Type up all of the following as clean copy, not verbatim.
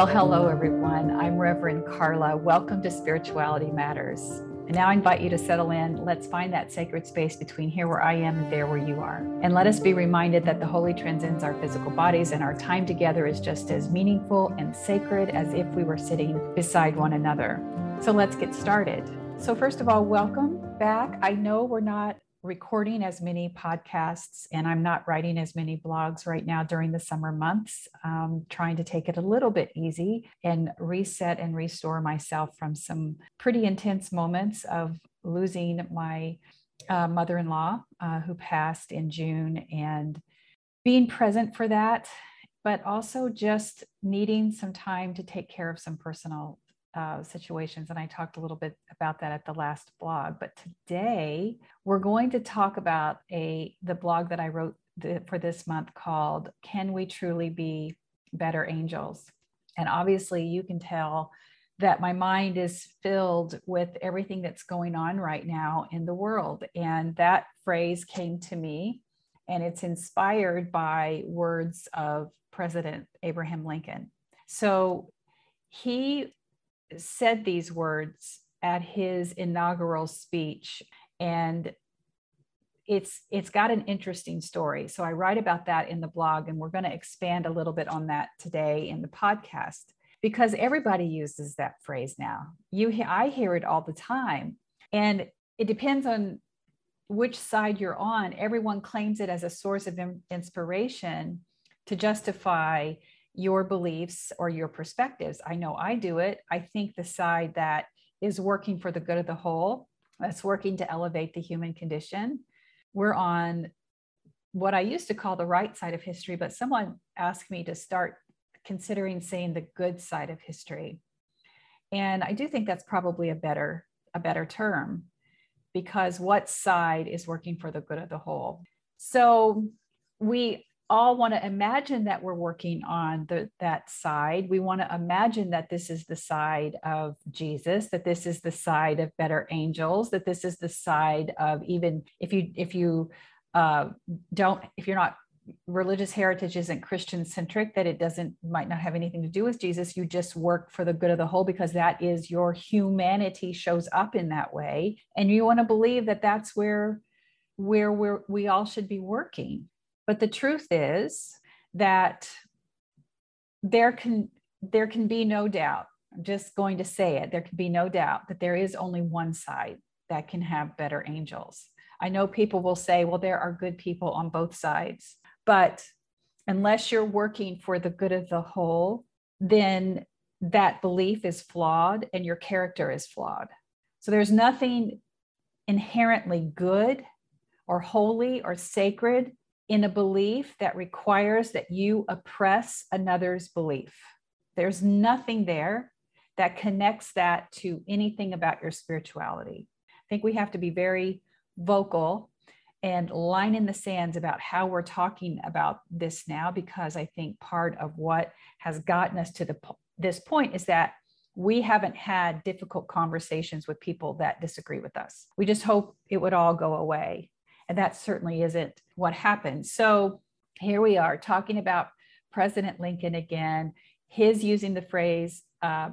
Well, hello, everyone. I'm Reverend Carla. Welcome to Spirituality Matters. And now I invite you to settle in. Let's find that sacred space between here where I am and there where you are. And let us be reminded that the holy transcends our physical bodies, and our time together is just as meaningful and sacred as if we were sitting beside one another. So let's get started. So first of all, welcome back. I know we're not recording as many podcasts, and I'm not writing as many blogs right now during the summer months, trying to take it a little bit easy and reset and restore myself from some pretty intense moments of losing my mother-in-law who passed in June, and being present for that, but also just needing some time to take care of some personal situations. And I talked a little bit about that at the last blog, but today we're going to talk about the blog that I wrote for this month called Can We Truly Be Better Angels? And obviously you can tell that my mind is filled with everything that's going on right now in the world. And that phrase came to me, and it's inspired by words of President Abraham Lincoln. So he said these words at his inaugural speech, and it's got an interesting story. So I write about that in the blog, and we're going to expand a little bit on that today in the podcast, because everybody uses that phrase now. I hear it all the time, and it depends on which side you're on. Everyone claims it as a source of inspiration to justify your beliefs or your perspectives. I know I do it. I think the side that is working for the good of the whole, that's working to elevate the human condition, we're on what I used to call the right side of history, but someone asked me to start considering saying the good side of history. And I do think that's probably a better term, because what side is working for the good of the whole? So we all want to imagine that we're working on that side. We want to imagine that this is the side of Jesus, that this is the side of better angels, that this is the side of, even if you're not, religious heritage isn't Christian centric, that it might not have anything to do with Jesus. You just work for the good of the whole, because that is your humanity shows up in that way. And you want to believe that that's where we all should be working. But the truth is that there can be no doubt, I'm just going to say it, there can be no doubt that there is only one side that can have better angels. I know people will say, well, there are good people on both sides, but unless you're working for the good of the whole, then that belief is flawed and your character is flawed. So there's nothing inherently good or holy or sacred in a belief that requires that you oppress another's belief. There's nothing there that connects that to anything about your spirituality. I think we have to be very vocal and line in the sands about how we're talking about this now, because I think part of what has gotten us to this point is that we haven't had difficult conversations with people that disagree with us. We just hope it would all go away. And that certainly isn't what happened. So here we are talking about President Lincoln again, his using the phrase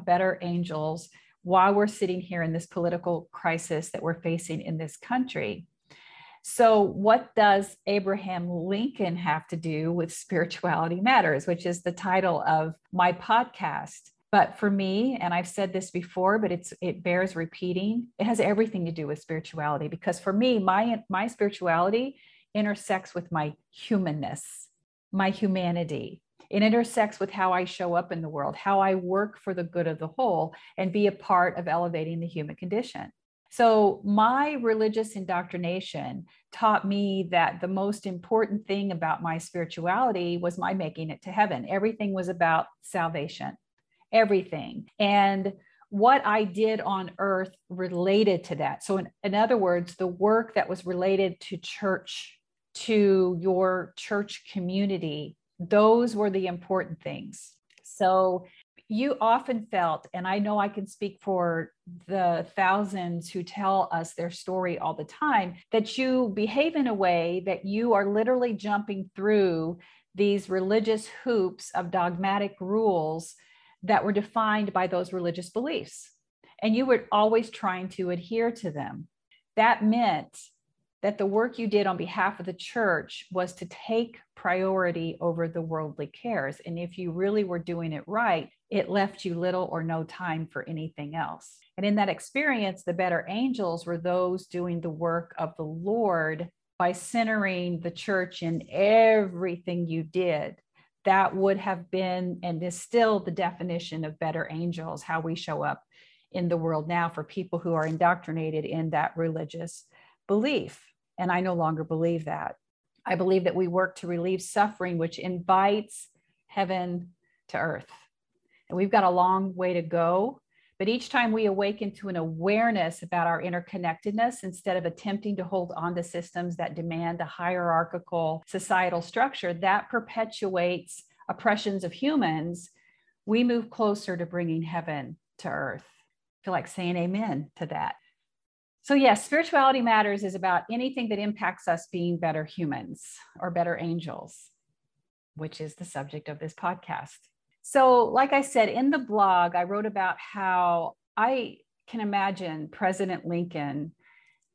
better angels while we're sitting here in this political crisis that we're facing in this country. So what does Abraham Lincoln have to do with Spirituality Matters, which is the title of my podcast? But for me, and I've said this before, but it bears repeating, it has everything to do with spirituality, because for me, my spirituality intersects with my humanness, my humanity. It intersects with how I show up in the world, how I work for the good of the whole and be a part of elevating the human condition. So my religious indoctrination taught me that the most important thing about my spirituality was my making it to heaven. Everything was about salvation. Everything. And what I did on earth related to that. So in other words, the work that was related to church, to your church community, those were the important things. So you often felt, and I know I can speak for the thousands who tell us their story all the time, that you behave in a way that you are literally jumping through these religious hoops of dogmatic rules that were defined by those religious beliefs. And you were always trying to adhere to them. That meant that the work you did on behalf of the church was to take priority over the worldly cares. And if you really were doing it right, it left you little or no time for anything else. And in that experience, the better angels were those doing the work of the Lord by centering the church in everything you did. That would have been, and is still, the definition of better angels, how we show up in the world now for people who are indoctrinated in that religious belief. And I no longer believe that. I believe that we work to relieve suffering, which invites heaven to earth. And we've got a long way to go, but each time we awaken to an awareness about our interconnectedness, instead of attempting to hold on to systems that demand a hierarchical societal structure that perpetuates oppressions of humans, we move closer to bringing heaven to earth. I feel like saying amen to that. So yes, Spirituality Matters is about anything that impacts us being better humans or better angels, which is the subject of this podcast. So like I said, in the blog, I wrote about how I can imagine President Lincoln.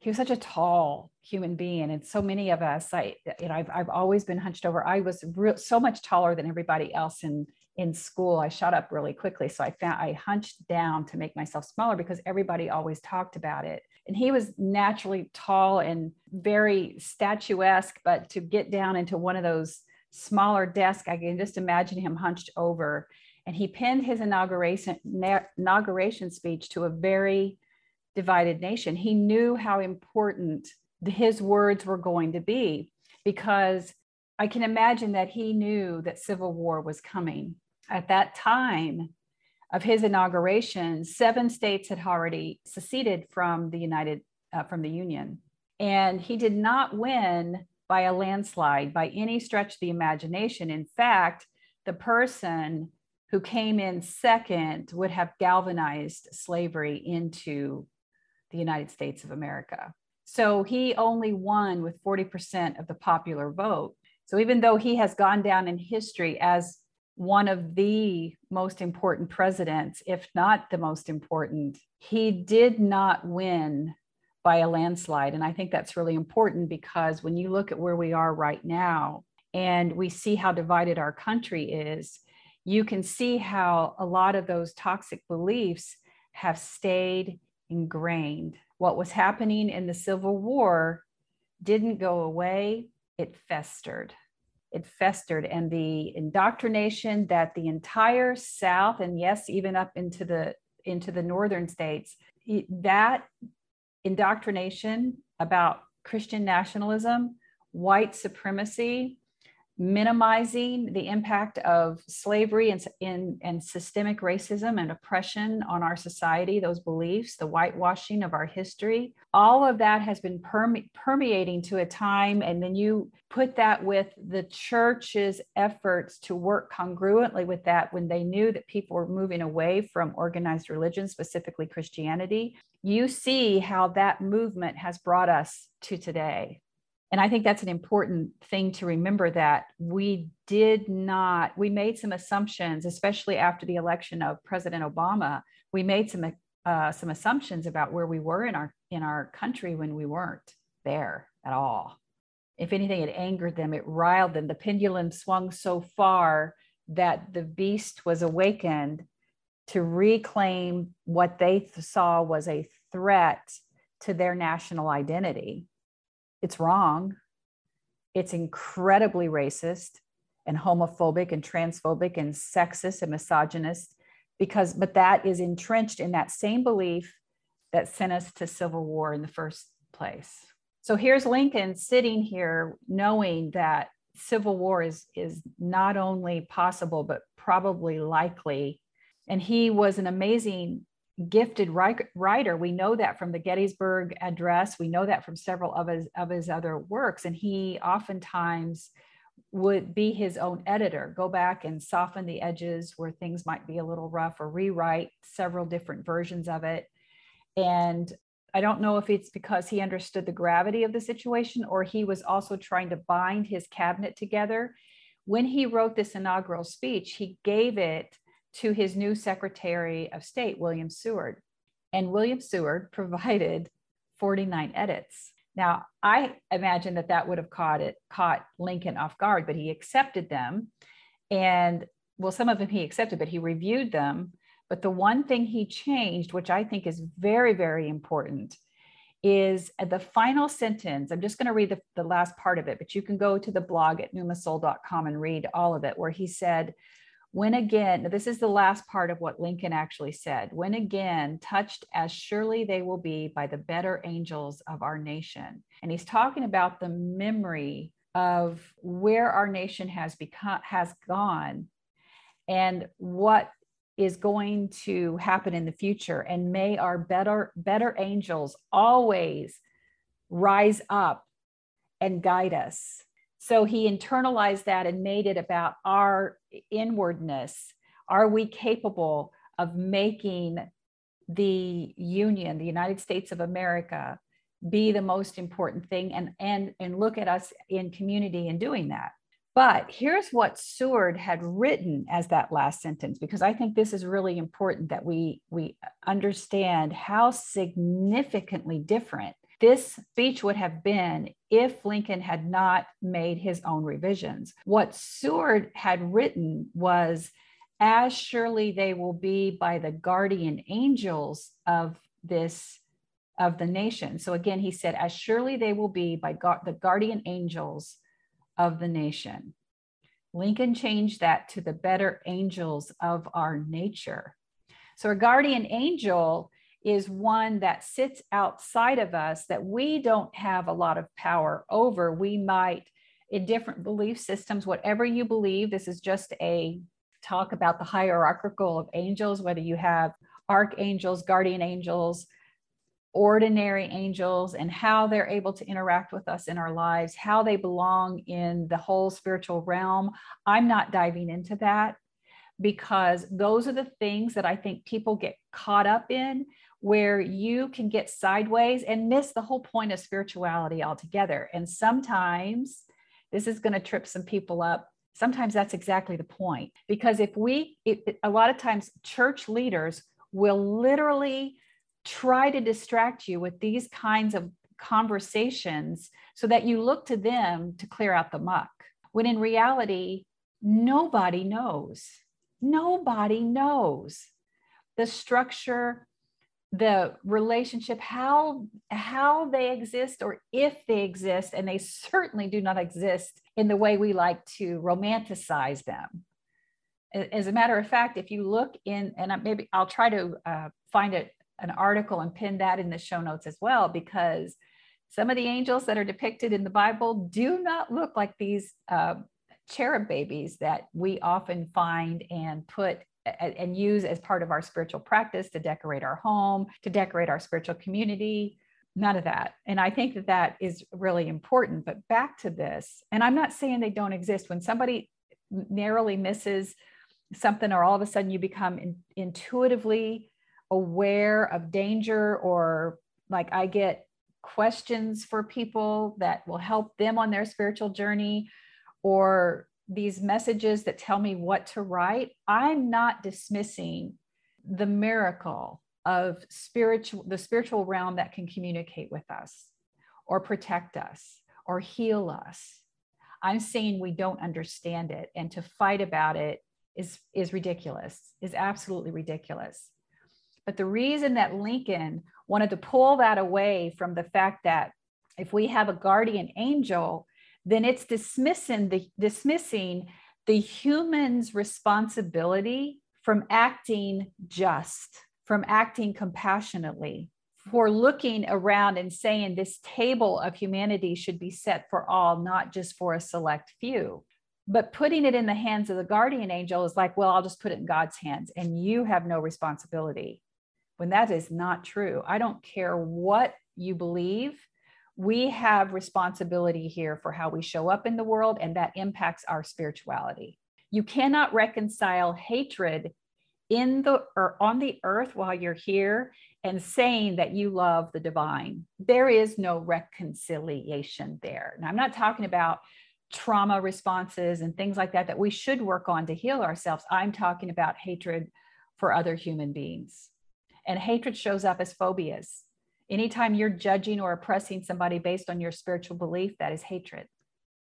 He was such a tall human being. And so many of us, I've always been hunched over. I was so much taller than everybody else in school. I shot up really quickly. So I hunched down to make myself smaller because everybody always talked about it. And he was naturally tall and very statuesque, but to get down into one of those smaller desks, I can just imagine him hunched over. And he pinned his inauguration speech to a very divided nation. He knew how important his words were going to be, because I can imagine that he knew that civil war was coming. At that time of his inauguration, 7 states had already seceded from the Union. And he did not win by a landslide, by any stretch of the imagination. In fact, the person who came in second would have galvanized slavery into the United States of America. So he only won with 40% of the popular vote. So even though he has gone down in history as one of the most important presidents, if not the most important, he did not win by a landslide. And I think that's really important, because when you look at where we are right now and we see how divided our country is, you can see how a lot of those toxic beliefs have stayed ingrained. What was happening in the Civil War didn't go away, it festered. It festered, and the indoctrination that the entire South, and yes, even up into the northern states, that indoctrination about Christian nationalism, white supremacy, minimizing the impact of slavery and systemic racism and oppression on our society, those beliefs, the whitewashing of our history, all of that has been permeating to a time. And then you put that with the church's efforts to work congruently with that, when they knew that people were moving away from organized religion, specifically Christianity. You see how that movement has brought us to today. And I think that's an important thing to remember, that we made some assumptions, especially after the election of President Obama. We made some assumptions about where we were in our country when we weren't there at all. If anything, it angered them, it riled them. The pendulum swung so far that the beast was awakened to reclaim what they saw was a threat to their national identity. It's wrong. It's incredibly racist and homophobic and transphobic and sexist and misogynist, but that is entrenched in that same belief that sent us to civil war in the first place. So here's Lincoln sitting here knowing that civil war is not only possible, but probably likely. And he was an amazing, gifted writer. We know that from the Gettysburg Address. We know that from several of his other works. And he oftentimes would be his own editor, go back and soften the edges where things might be a little rough, or rewrite several different versions of it. And I don't know if it's because he understood the gravity of the situation, or he was also trying to bind his cabinet together. When he wrote this inaugural speech, he gave it to his new Secretary of State, William Seward. And William Seward provided 49 edits. Now, I imagine that that would have caught Lincoln off guard, but he accepted them. And well, some of them he accepted, but he reviewed them. But the one thing he changed, which I think is very, very important, is at the final sentence. I'm just going to read the last part of it, but you can go to the blog at numasoul.com and read all of it, where he said, when again, this is the last part of what Lincoln actually said, when again touched as surely they will be by the better angels of our nation. And he's talking about the memory of where our nation has gone and what is going to happen in the future. And may our better angels always rise up and guide us. So he internalized that and made it about our inwardness. Are we capable of making the Union, the United States of America, be the most important thing, and look at us in community in doing that? But here's what Seward had written as that last sentence, because I think this is really important that we understand how significantly different this speech would have been if Lincoln had not made his own revisions. What Seward had written was, as surely they will be by the guardian angels of the nation. So again, he said, as surely they will be by the guardian angels of the nation. Lincoln changed that to the better angels of our nature. So a guardian angel is one that sits outside of us that we don't have a lot of power over. We might, in different belief systems, whatever you believe, this is just a talk about the hierarchical of angels, whether you have archangels, guardian angels, ordinary angels, and how they're able to interact with us in our lives, how they belong in the whole spiritual realm. I'm not diving into that, because those are the things that I think people get caught up in, where you can get sideways and miss the whole point of spirituality altogether. And sometimes this is going to trip some people up. Sometimes that's exactly the point, because if a lot of times church leaders will literally try to distract you with these kinds of conversations so that you look to them to clear out the muck, when in reality, nobody knows. Nobody knows the structure, the relationship, how they exist, or if they exist, and they certainly do not exist in the way we like to romanticize them. As a matter of fact, if you look in, and maybe I'll try to find an article and pin that in the show notes as well, because some of the angels that are depicted in the Bible do not look like these cherub babies that we often find and put and use as part of our spiritual practice to decorate our home, to decorate our spiritual community. None of that. And I think that that is really important. But back to this, and I'm not saying they don't exist. When somebody narrowly misses something, or all of a sudden you become intuitively aware of danger, or like I get questions for people that will help them on their spiritual journey, or these messages that tell me what to write, I'm not dismissing the miracle of the spiritual realm that can communicate with us or protect us or heal us. I'm saying we don't understand it, and to fight about it is ridiculous, is absolutely ridiculous. But the reason that Lincoln wanted to pull that away from the fact that if we have a guardian angel, then it's dismissing the human's responsibility from acting just, from acting compassionately, for looking around and saying this table of humanity should be set for all, not just for a select few. But putting it in the hands of the guardian angel is like, well, I'll just put it in God's hands and you have no responsibility, when that is not true. I don't care what you believe. We have responsibility here for how we show up in the world, and that impacts our spirituality. You cannot reconcile hatred on the earth while you're here and saying that you love the divine. There is no reconciliation there. Now, I'm not talking about trauma responses and things like that, that we should work on to heal ourselves. I'm talking about hatred for other human beings. And hatred shows up as phobias. Anytime you're judging or oppressing somebody based on your spiritual belief, that is hatred.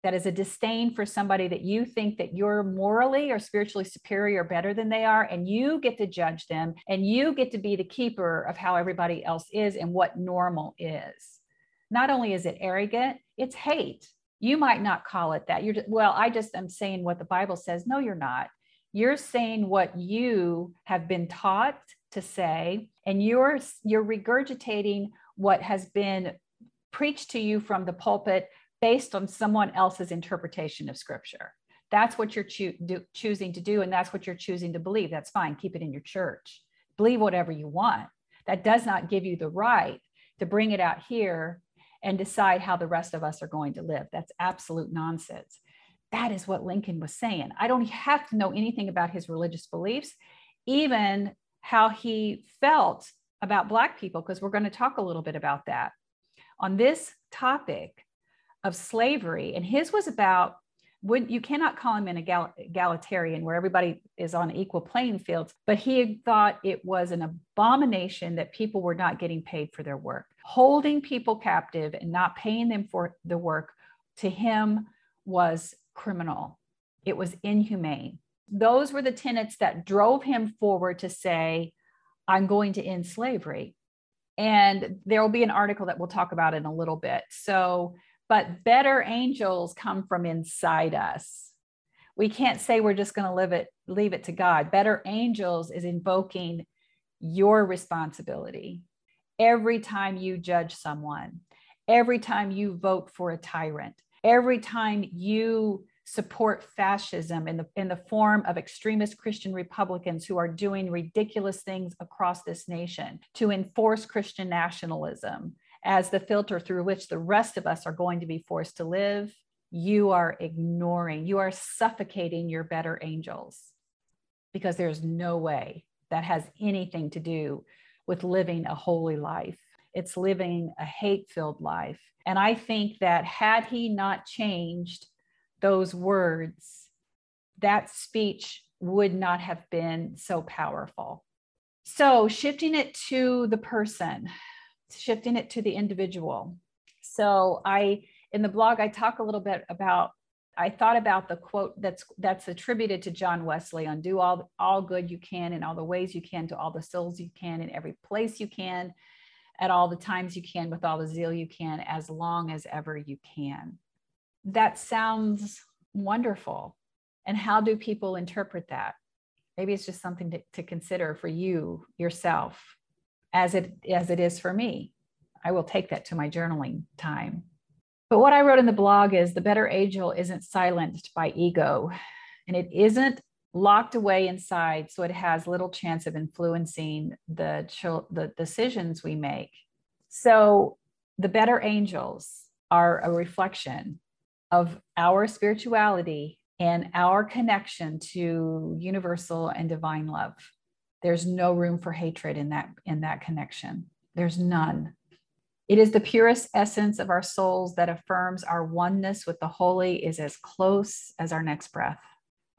That is a disdain for somebody that you think that you're morally or spiritually superior or better than they are, and you get to judge them, and you get to be the keeper of how everybody else is and what normal is. Not only is it arrogant, it's hate. You might not call it that. You're just, well, I just am saying what the Bible says. No, you're not. You're saying what you have been taught to say, and you're regurgitating what has been preached to you from the pulpit based on someone else's interpretation of scripture. That's what you're choosing to do. And that's what you're choosing to believe. That's fine. Keep it in your church. Believe whatever you want. That does not give you the right to bring it out here and decide how the rest of us are going to live. That's absolute nonsense. That is what Lincoln was saying. I don't have to know anything about his religious beliefs, even how he felt about Black people, because we're going to talk a little bit about that on this topic of slavery. And his was about, when you cannot call him an egalitarian where everybody is on equal playing fields, but he thought it was an abomination that people were not getting paid for their work. Holding people captive and not paying them for the work, to him, was criminal. It was inhumane. Those were the tenets that drove him forward to say, I'm going to end slavery. And there will be an article that we'll talk about in a little bit. So, but better angels come from inside us. We can't say we're just going to leave it to God. Better angels is invoking your responsibility. Every time you judge someone, every time you vote for a tyrant, every time you support fascism in the form of extremist Christian Republicans who are doing ridiculous things across this nation to enforce Christian nationalism as the filter through which the rest of us are going to be forced to live, you are ignoring, you are suffocating your better angels, because there's no way that has anything to do with living a holy life. It's living a hate-filled life. And I think that had he not changed those words, that speech would not have been so powerful. So shifting it to the person, shifting it to the individual. So in the blog, I talk a little bit about, I thought about the quote that's attributed to John Wesley on do all good you can in all the ways you can to all the souls you can in every place you can at all the times you can with all the zeal you can as long as ever you can. That sounds wonderful. And how do people interpret that? Maybe it's just something to consider for you, yourself, as it is for me. I will take that to my journaling time. But what I wrote in the blog is the better angel isn't silenced by ego, and it isn't locked away inside, so it has little chance of influencing the decisions we make. So the better angels are a reflection of our spirituality and our connection to universal and divine love. There's no room for hatred in that connection. There's none. It is the purest essence of our souls that affirms our oneness with the holy is as close as our next breath.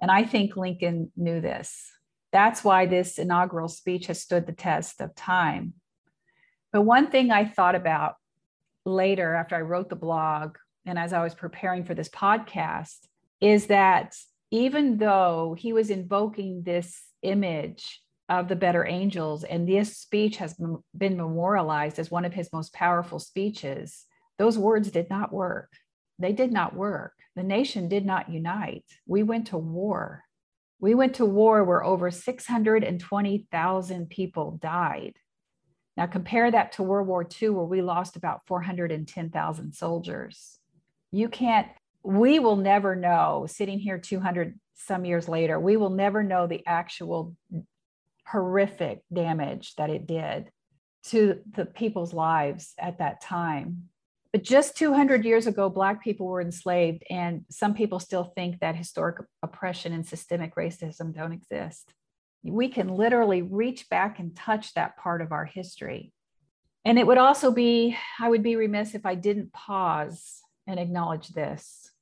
And I think Lincoln knew this. That's why this inaugural speech has stood the test of time. But one thing I thought about later after I wrote the blog and as I was preparing for this podcast is that even though he was invoking this image of the better angels, and this speech has been memorialized as one of his most powerful speeches, those words did not work. They did not work. The nation did not unite. We went to war. We went to war where over 620,000 people died. Now compare that to World War II, where we lost about 410,000 soldiers. We will never know, sitting here 200 some years later, we will never know the actual horrific damage that it did to the people's lives at that time. But just 200 years ago, Black people were enslaved, and some people still think that historic oppression and systemic racism don't exist. We can literally reach back and touch that part of our history. And it would also be, I would be remiss if I didn't pause and acknowledge this.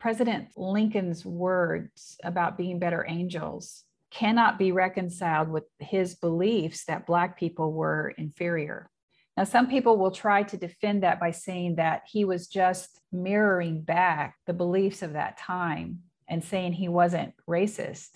President Lincoln's words about being better angels cannot be reconciled with his beliefs that Black people were inferior. Now, some people will try to defend that by saying that he was just mirroring back the beliefs of that time and saying he wasn't racist.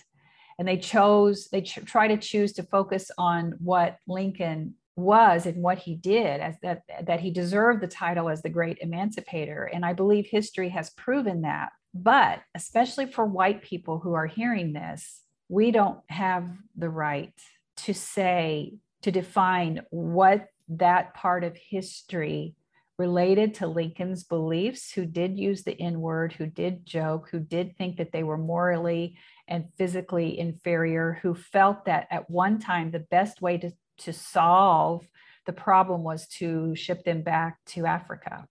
And they try to choose to focus on what Lincoln was and what he did, as that he deserved the title as the great emancipator. And I believe history has proven that. But especially for white people who are hearing this, we don't have the right to say, to define what that part of history related to Lincoln's beliefs, who did use the N-word, who did joke, who did think that they were morally and physically inferior, who felt that at one time the best way to solve the problem was to ship them back to Africa.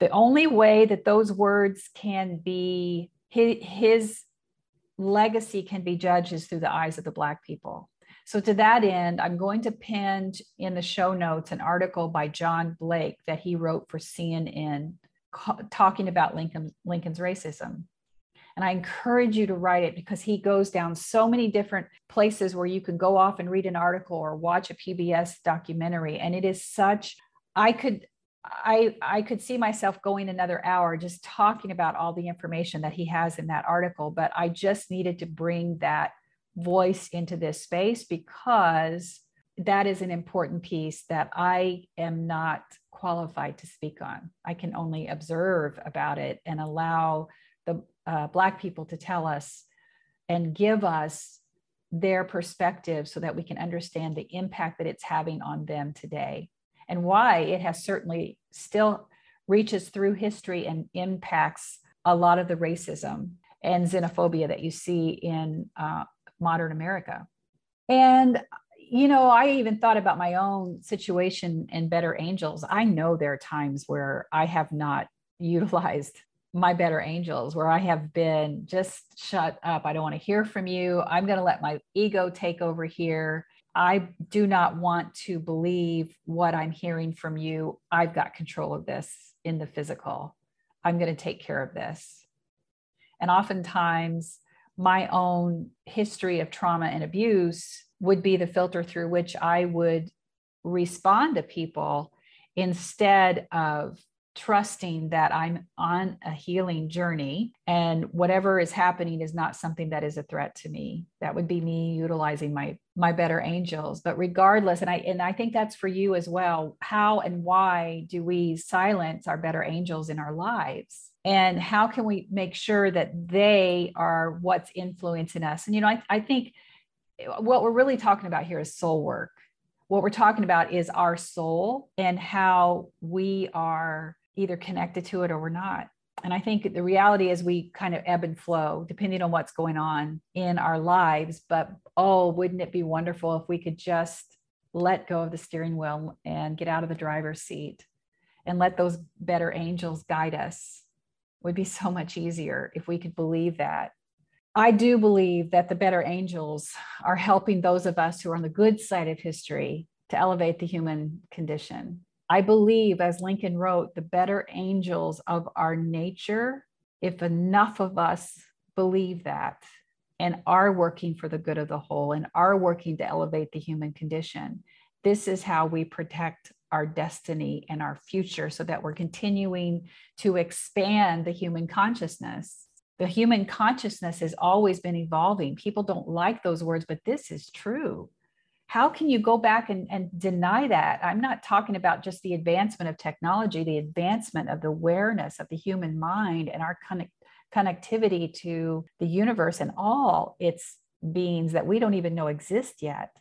The only way that those words can be, his legacy can be judged is through the eyes of the Black people. So to that end, I'm going to pin in the show notes an article by John Blake that he wrote for CNN talking about Lincoln's racism. And I encourage you to write it, because he goes down so many different places where you can go off and read an article or watch a PBS documentary. And it is such, I could see myself going another hour just talking about all the information that he has in that article, but I just needed to bring that voice into this space, because that is an important piece that I am not qualified to speak on. I can only observe about it and allow the Black people to tell us and give us their perspective so that we can understand the impact that it's having on them today, and why it has certainly still reaches through history and impacts a lot of the racism and xenophobia that you see in modern America. And, you know, I even thought about my own situation in Better Angels. I know there are times where I have not utilized my Better Angels, where I have been just shut up. I don't want to hear from you. I'm going to let my ego take over here. I do not want to believe what I'm hearing from you. I've got control of this in the physical. I'm going to take care of this. And oftentimes, my own history of trauma and abuse would be the filter through which I would respond to people, instead of trusting that I'm on a healing journey and whatever is happening is not something that is a threat to me. That would be me utilizing my Better Angels. But regardless, and I think that's for you as well, how and why do we silence our Better Angels in our lives? And how can we make sure that they are what's influencing us? And, you know, I think what we're really talking about here is soul work. What we're talking about is our soul and how we are either connected to it or we're not. And I think the reality is we kind of ebb and flow depending on what's going on in our lives. But, oh, wouldn't it be wonderful if we could just let go of the steering wheel and get out of the driver's seat and let those Better Angels guide us? It would be so much easier if we could believe that. I do believe that the Better Angels are helping those of us who are on the good side of history to elevate the human condition. I believe, as Lincoln wrote, the better angels of our nature, if enough of us believe that and are working for the good of the whole and are working to elevate the human condition, this is how we protect our destiny and our future, so that we're continuing to expand the human consciousness. The human consciousness has always been evolving. People don't like those words, but this is true. How can you go back and deny that? I'm not talking about just the advancement of technology, the advancement of the awareness of the human mind and our connectivity to the universe and all its beings that we don't even know exist yet.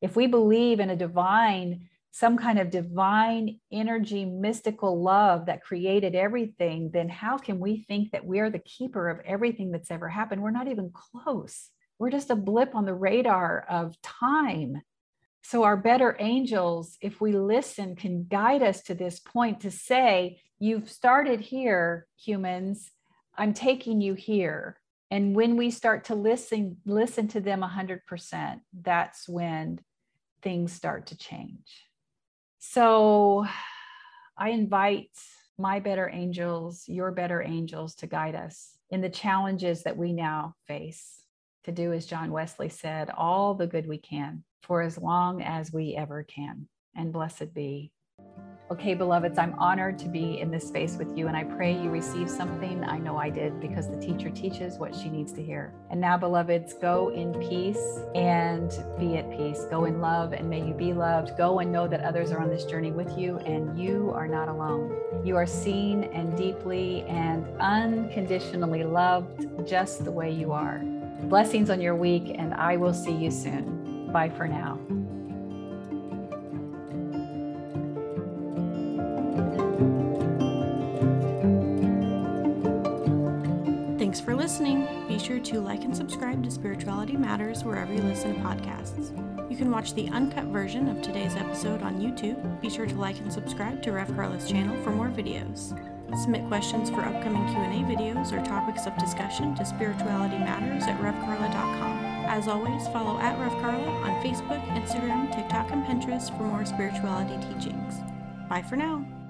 If we believe in a divine, some kind of divine energy, mystical love that created everything, then how can we think that we're the keeper of everything that's ever happened? We're not even close. We're just a blip on the radar of time. So our better angels, if we listen, can guide us to this point to say, you've started here, humans. I'm taking you here. And when we start to listen to them 100%, that's when things start to change. So I invite my better angels, your better angels to guide us in the challenges that we now face, to do, as John Wesley said, all the good we can for as long as we ever can. And blessed be. Okay, beloveds, I'm honored to be in this space with you, and I pray you receive something. I know I did, because the teacher teaches what she needs to hear. And now, beloveds, go in peace and be at peace. Go in love, and may you be loved. Go and know that others are on this journey with you, and you are not alone. You are seen and deeply and unconditionally loved just the way you are. Blessings on your week, and I will see you soon. Bye for now. Thanks for listening. Be sure to like and subscribe to Spirituality Matters wherever you listen to podcasts. You can watch the uncut version of today's episode on YouTube. Be sure to like and subscribe to Rev Carla's channel for more videos. Submit questions for upcoming Q&A videos or topics of discussion to spiritualitymatters at RevCarla.com. As always, follow at RevCarla on Facebook, Instagram, TikTok, and Pinterest for more spirituality teachings. Bye for now.